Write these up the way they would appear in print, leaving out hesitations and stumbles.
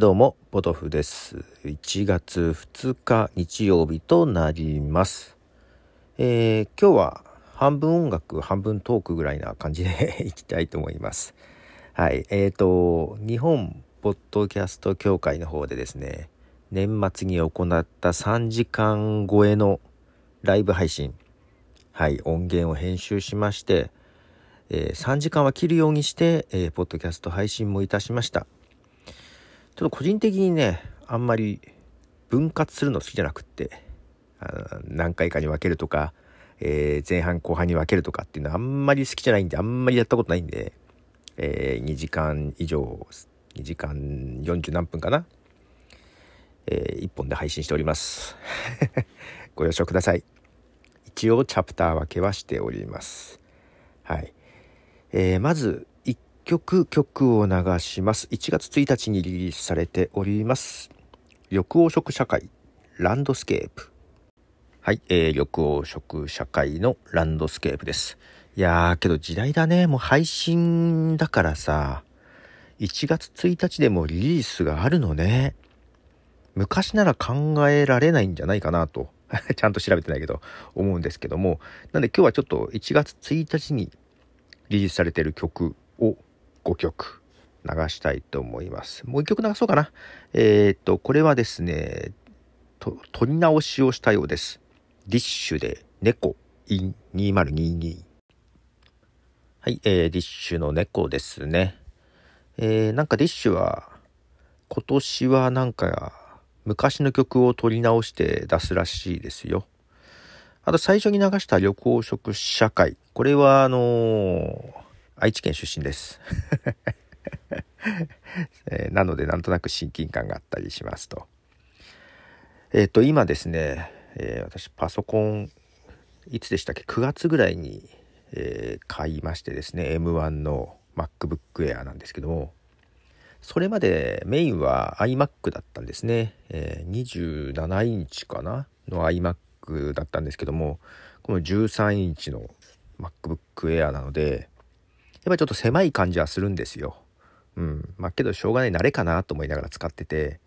どうもポトフです。1月2日日曜日となります。今日は半分音楽半分トークぐらいな感じでいきたいと思います。はい、日本ポッドキャスト協会の方でですね、年末に行った3時間超えのライブ配信、音源を編集しまして、3時間は切るようにして、ポッドキャスト配信もいたしました。ちょっと個人的にね、あんまり分割するの好きじゃなくって、何回かに分けるとか、前半後半に分けるとかっていうのはあんまり好きじゃないんで、あんまりやったことないんで、2時間以上2時間40何分かな、1本で配信しておりますご了承ください。一応チャプター分けはしております。はい、まず1曲を流します。1月1日にリリースされております、緑黄色社会ランドスケープ。はい、緑黄色社会のランドスケープです。いやーけど時代だね。もう配信だからさ、1月1日でもリリースがあるのね。昔なら考えられないんじゃないかなとちゃんと調べてないけど思うんですけども、なんで今日はちょっと1月1日にリリースされている曲を5曲流したいと思います。もう1曲流そうかな。これはですね、取り直しをしたようです。DISHで猫 2022。 はい、DISHの猫ですね。なんかDISHは今年はなんか昔の曲を取り直して出すらしいですよ。あと最初に流した緑黄色社会、これは愛知県出身ですなのでなんとなく親近感があったりしますと。今ですね、私パソコンいつでしたっけ、9月ぐらいに、買いましてですね、M1 の MacBook Air なんですけども、それまでメインは iMac だったんですね。27インチかなの iMac だったんですけども、この13インチの MacBook Air なのでやっぱりちょっと狭い感じはするんですよ。まあけどしょうがない、慣れかなと思いながら使ってて、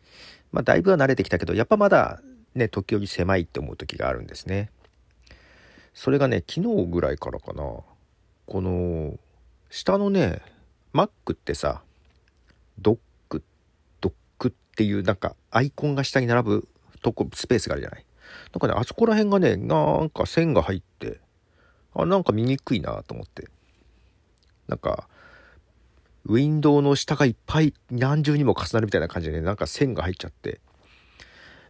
まあだいぶは慣れてきたけど、やっぱまだね時々狭いって思う時があるんですね。それがね、昨日ぐらいからかな、この下のね Mac ってさ、ドックっていうなんかアイコンが下に並ぶとこスペースがあるじゃない。なんかねあそこら辺がねなんか線が入って、なんか見にくいなと思って、なんかウィンドウの下がいっぱい何重にも重なるみたいな感じで、ね、なんか線が入っちゃって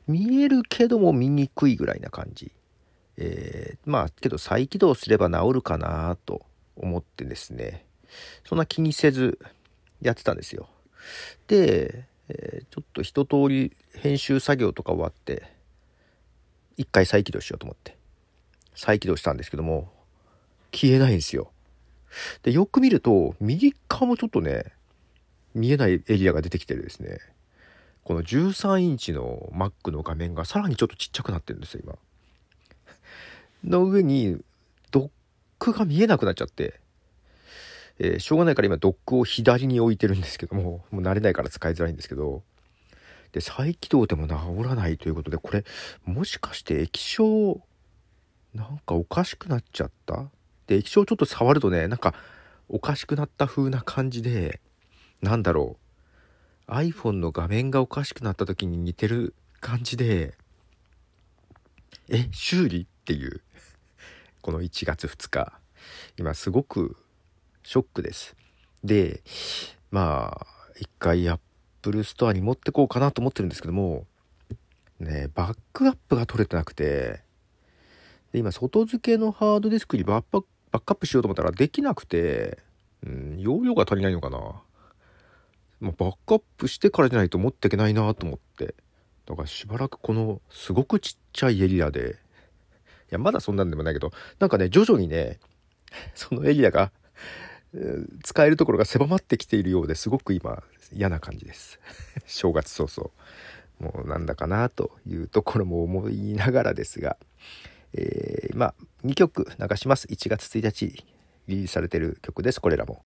見えるけども見にくいぐらいな感じ。まあけど再起動すれば治るかなと思ってですね、そんな気にせずやってたんですよ。で、ちょっと一通り編集作業とか終わって一回再起動しようと思って再起動したんですけども、消えないんですよ。でよく見ると右側もちょっとね見えないエリアが出てきてるですね。この13インチの Mac の画面がさらにちょっとちっちゃくなってるんですよ今の上にドックが見えなくなっちゃって、しょうがないから今ドックを左に置いてるんですけども、もう慣れないから使いづらいんですけど、で再起動でも治らないということで、これもしかして液晶なんかおかしくなっちゃったで、液晶ちょっと触るとねなんかおかしくなった風な感じで、なんだろう iPhone の画面がおかしくなった時に似てる感じで、修理っていうこの1月2日今すごくショックです。でまあ一回 Apple Store に持ってこうかなと思ってるんですけどもね、バックアップが取れてなくて、で今外付けのハードディスクにバックアップしようと思ったらできなくて、容量が足りないのかな。まあ、バックアップしてからじゃないと持っていけないなと思って、だからしばらくこのすごくちっちゃいエリアで、いやまだそんなんでもないけど、なんかね徐々にねそのエリアが使えるところが狭まってきているようで、すごく今嫌な感じです正月早々もうなんだかなというところも思いながらですが、まあ2曲流します。1月1日リリースされている曲です。これらも、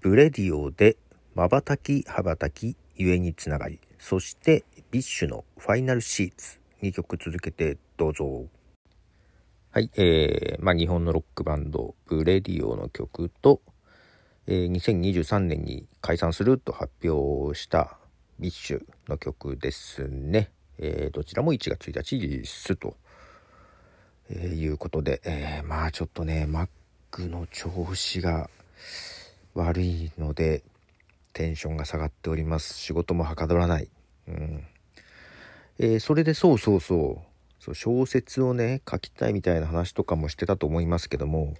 ブレディオでまばたきはばたきゆえにつながり、そしてDISHのファイナルシーツ、2曲続けてどうぞ。はい、日本のロックバンドブレディオの曲と、2023年に解散すると発表したDISHの曲ですね。どちらも1月1日リリースと、いうことで、ちょっとね Mac の調子が悪いのでテンションが下がっております。仕事もはかどらない、それでそう小説をね書きたいみたいな話とかもしてたと思いますけども、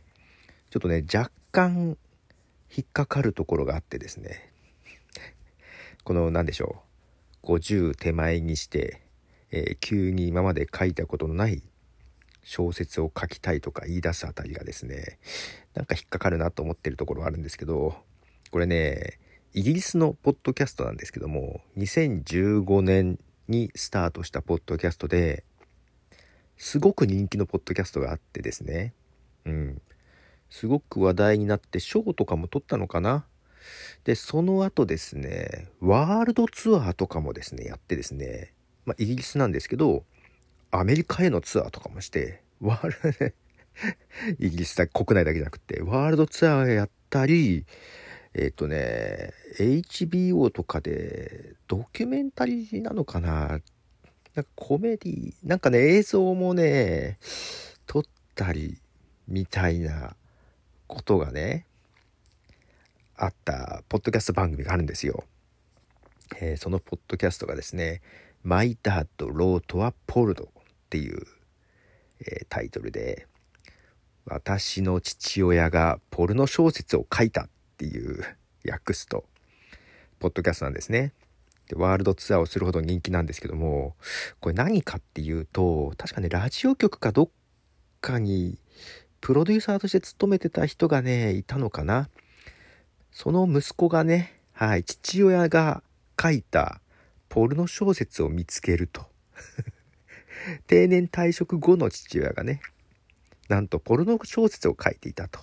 ちょっとね若干引っかかるところがあってですねこの何でしょう、50手前にして、急に今まで書いたことのない小説を書きたいとか言い出すあたりがですね、なんか引っかかるなと思ってるところはあるんですけど、これねイギリスのポッドキャストなんですけども、2015年にスタートしたポッドキャストですごく人気のポッドキャストがあってですね、すごく話題になって賞とかも取ったのかな。でその後ですねワールドツアーとかもですねやってですね、イギリスなんですけどアメリカへのツアーとかもしてイギリスだ国内だけじゃなくてワールドツアーやったり、HBO とかでドキュメンタリーなのかな、なんかコメディなんかね映像もね撮ったりみたいなことがねあったポッドキャスト番組があるんですよ。そのポッドキャストがですねMy Dad Wrote a Porno っていう、タイトルで、私の父親がポルノ小説を書いたっていう訳すとポッドキャストなんですね。でワールドツアーをするほど人気なんですけども、これ何かっていうと確かねラジオ局かどっかにプロデューサーとして勤めてた人がねいたのかな。その息子がね、はい、父親が書いたポルノ小説を見つけると定年退職後の父親がねなんとポルノ小説を書いていたと。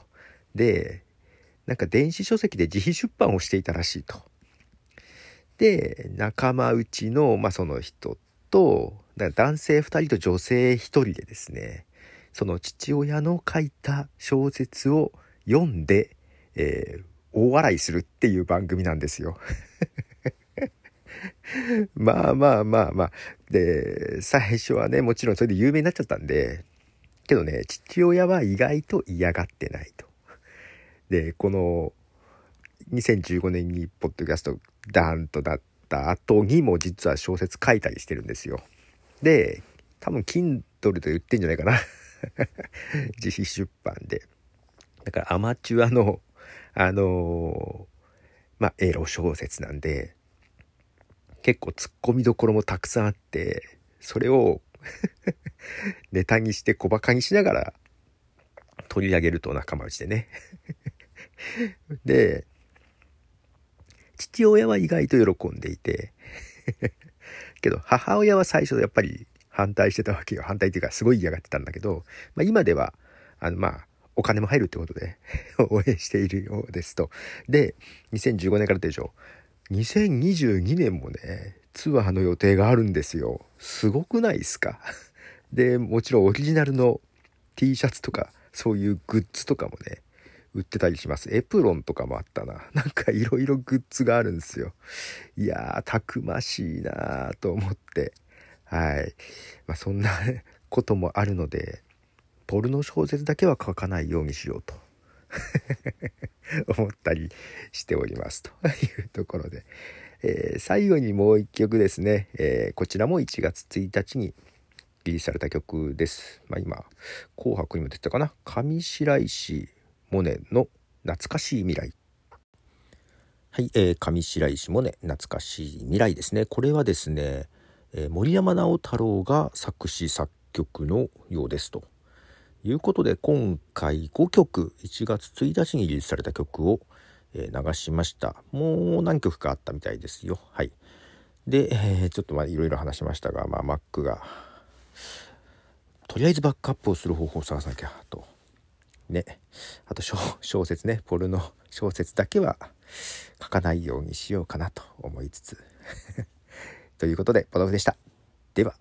でなんか電子書籍で自費出版をしていたらしいと。で仲間内の、その人と男性2人と女性1人でですねその父親の書いた小説を読んで、大笑いするっていう番組なんですよで最初はねもちろんそれで有名になっちゃったんでけどね父親は意外と嫌がってないと。でこの2015年にポッドキャストダーンとなった後にも実は小説書いたりしてるんですよ。で多分 Kindle と言ってんじゃないかな自費出版でだからアマチュアのエロ小説なんで結構ツッコミどころもたくさんあって、それをネタにして小バカにしながら取り上げると仲間内でねで父親は意外と喜んでいてけど母親は最初やっぱり反対してたわけよ。反対っていうかすごい嫌がってたんだけど、今ではお金も入るってことで応援しているようですと。で2015年からでしょ、2022年もねツアーの予定があるんですよ。すごくないですか。でもちろんオリジナルの T シャツとかそういうグッズとかもね売ってたりします。エプロンとかもあったな。なんかいろいろグッズがあるんですよ。いやーたくましいなと思ってはい、そんなこともあるのでポルノ小説だけは書かないようにしようと思ったりしておりますというところで、最後にもう一曲ですね、こちらも1月1日にリリースされた曲です。今紅白にも出てたかな、上白石萌音の懐かしい未来。はい、上白石萌音懐かしい未来ですね。これはですね、森山直太朗が作詞作曲のようですということで、今回5曲1月1日にリリースされた曲を流しました。もう何曲かあったみたいですよ。はい。で、ちょっといろいろ話しましたが、Mac がとりあえずバックアップをする方法を探さなきゃとね。あと小説ね、ポルノ小説だけは書かないようにしようかなと思いつつということでポトフでした。では。